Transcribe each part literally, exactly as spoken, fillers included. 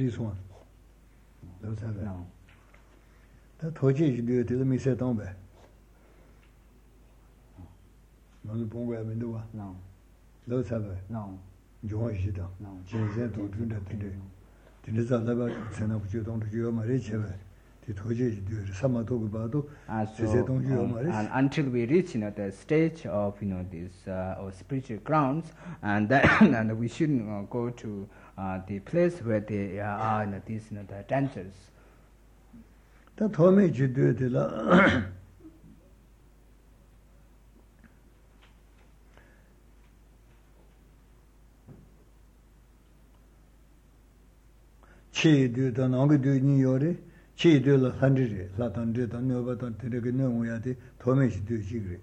This one. Those have it. No. That Hoji should do it. Let me set on back. No. No. Those have it. No. Joy should do. No. James don't do that today. The result of it, send up you don't do my rich ever. The Hoji should do it. Some are talking about it. And until we reach, you know, the stage of, you know, this uh, our spiritual grounds, and that, and we shouldn't uh, go to Uh, the place where they uh, are, you know, these, you know, the dancers. That homage you do it la. Che do the long do ni yore, che do la hundred, la hundred and over the Tirigin, Yati, Tomage do Jigri.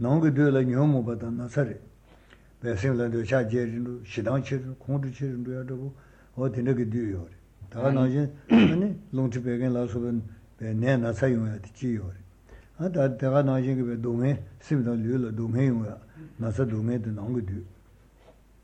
Long do la Nyomo but unnecessary. Similar to Chajer, Shidancher, Conducher, and Duadovo, or the Nugget Duyor. Taranajan, long to begin last of an Nana Sayum at Chior. And at Taranajan, Dome, similar to Dome, Nasa Dome, and Angudu.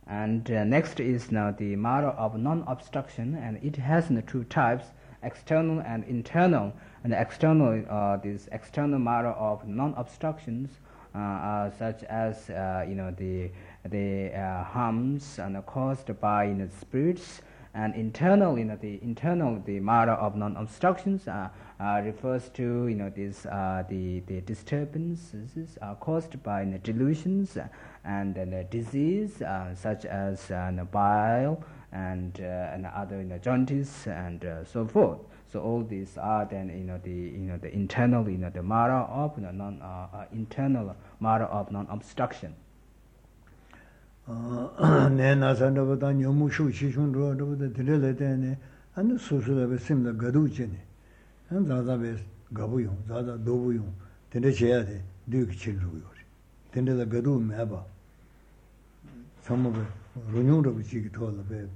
And uh, next is now the matter of non obstruction, and it has uh, two types, external and internal. And the external, uh, this external matter of non obstructions. Uh, uh, such as uh, you know the the uh, harms and uh, caused by, you know, spirits, and internal, you know, the internal the matter of non-obstructions uh, uh, refers to, you know, this uh, the the disturbances are uh, caused by, you know, delusions and, and uh, disease uh, such as uh, bile and uh, and other, you know, jaundice and uh, so forth. So all these are then, you know, the, you know, the internal, you know, the matter of, you know, non uh, uh, internal matter of non-obstruction. Uh then as under the Yomu Shushun road over the Tireletane and the social of a similar Gaduchene and Zazabes Gabuyum, Zaza Dobuyum, Tendechiate, Duke Childru, Tendela Gadu Meba. Some of it renewed of Chiki told the babe,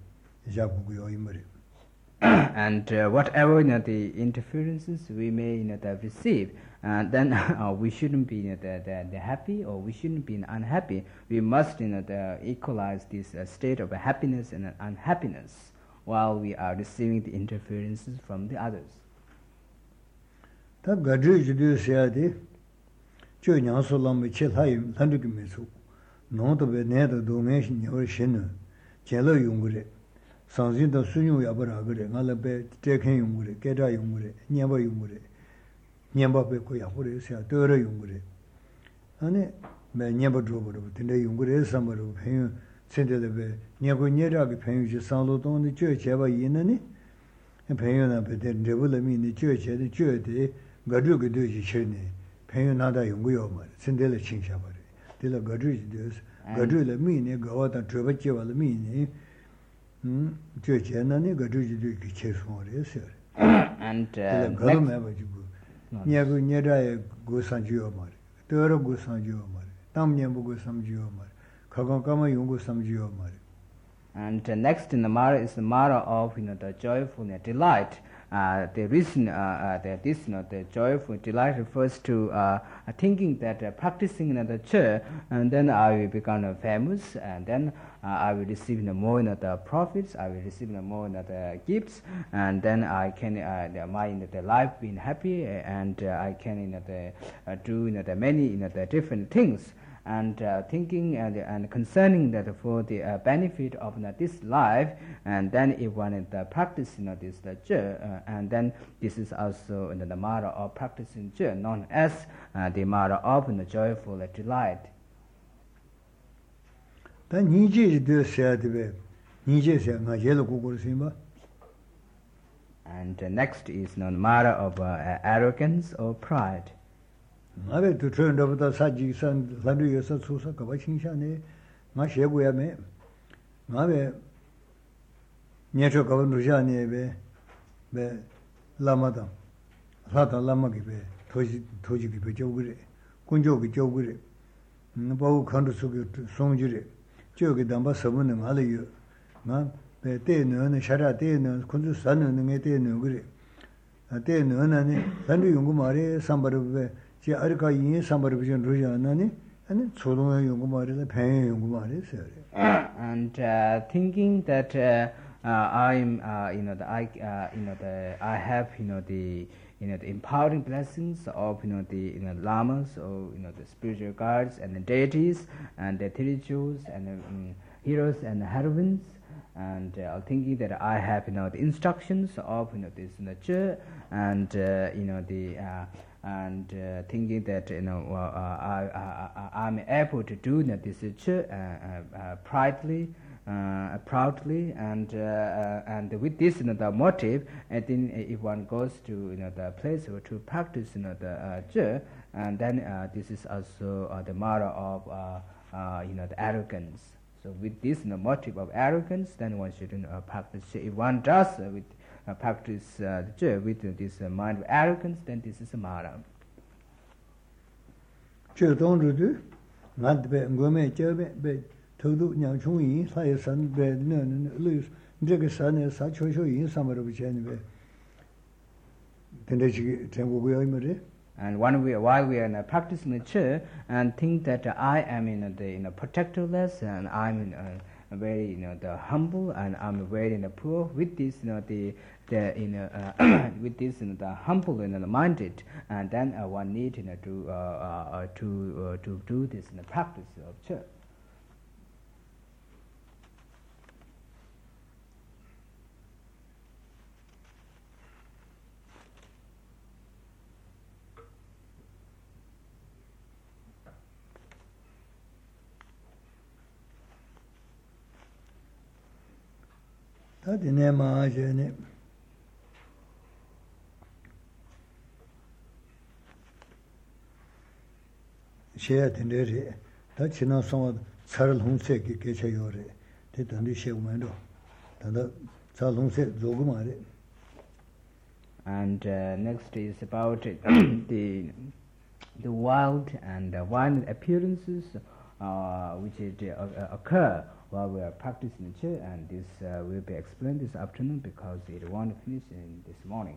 Jacobu Imari. And uh, whatever, you know, the interferences we may, you know, that receive, and then uh, we shouldn't be, you know, the, the, the happy, or we shouldn't be unhappy. We must, you know, the equalize this uh, state of happiness and unhappiness while we are receiving the interferences from the others. Tab gadri jdu siadi chu nyasolam chilhaim landugmesu no to be ne do domeshin yor shin chelo yungure sanjin da sunyu yabara gre ngalabe teken yungure keda yungure nyamba yungure nyamba pe ko yahore sia tore yungure ane me nyamba droboro tinde yungure samaro phen sendebe nyago nyera ge phen ji sanlo don de che cheba yinani phen na pe de debule mi ni che che de che de gadu ge de ji chene phen na da yungu yomar sendele chingsha bare dela gadu ji des gadu le mi ne gawa da droba che wal mi ni. And uh, and uh, next in the mara is the mara of, you know, the joyful delight. Uh, the reason uh, uh, that this, you know, the joyful delight refers to uh, thinking that uh, practicing, you know, the Chöd, and then I will become uh, famous, and then uh, I will receive, you know, more, you know, the profits, I will receive, you know, more, you know, the gifts, and then I can uh, the, my, you know, the life being happy, and uh, I can, you know, the, uh, do, you know, the many, you know, the different things. And uh, thinking and, and concerning that for the uh, benefit of, you know, this life, and then if one is uh, practicing, you know, this uh, Chöd, uh, and then this is also, you know, the matter of practicing Chöd, known as uh, the matter of, you know, joyful uh, delight. Then Niji do say the way, Niji say, Najelo Kukursimba. And uh, next is, you know, the matter of uh, arrogance or pride. I went to turn over the Sajis and Landu Yasasusa Kavachinshane, Masheguame, Mabe Nieto Kavanujane, Be Lamada, Rata Lamagibe, Tojikipe Jogure, Kunjogi Jogure, Bau Kandusuki Songjure, Jogi Damba Samun and Alayu, Mam, Beteno and Sharateno, Kundusan and Eteno Gure, Ateno and Landu Yungumare, somebody. And uh, thinking that uh, uh, I'm uh, you know the I uh, you know the I have you know the you know the empowering blessings of you know the you know lamas or you know the spiritual guides and the deities and the spirituals and the, um, heroes and the heroines. And uh, thinking that I have, you know, the instructions of, you know, this nature, and uh, you know the, uh, and uh, thinking that, you know, well, uh, I, I, I'm able to do, you know, this nature uh, uh, uh, proudly, uh, proudly, and uh, uh, and with this, you know, the motive. I think if one goes to, you know, the place or to practice, you know, the Dzogchen, uh, and then uh, this is also uh, the matter of, uh, uh, you know, the arrogance. So with this you know, motive of arrogance, then one shouldn't uh, practice. If one does uh, with uh, practice uh, with uh, this uh, mind of arrogance, then this is a mara. And one we, while we are in a practice in the Chöd and think that uh, I am in you know, the in you know, a protectorless and I'm in a, a very you know the humble and I'm very in you know, the poor with this you know the the you know uh, with this you know, the humble and you know, minded, and then uh, one need you know to uh, uh, to uh, to do this in you know, the practice of Chöd. Tadi nema ajene. Şeye dinleri. Taçına sonra sarıl hunse ki geçiyor. Tedan şey umendo. Tada sarıl hunse zogum are. And uh, next is about the the wild and the wild appearances uh, which it, uh, occur while we are practicing the Chöd, and this uh, will be explained this afternoon because it won't finish in this morning.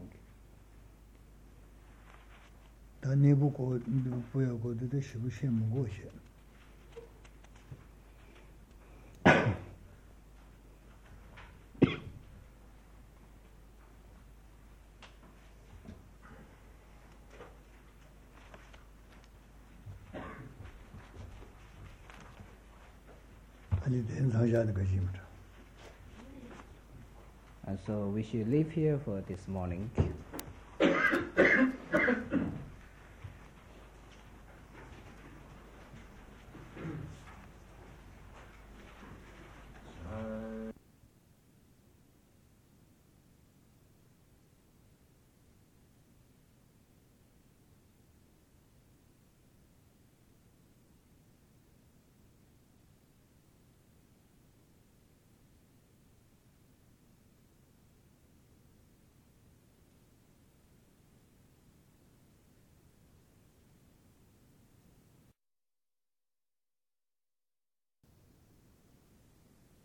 And so we should leave here for this morning.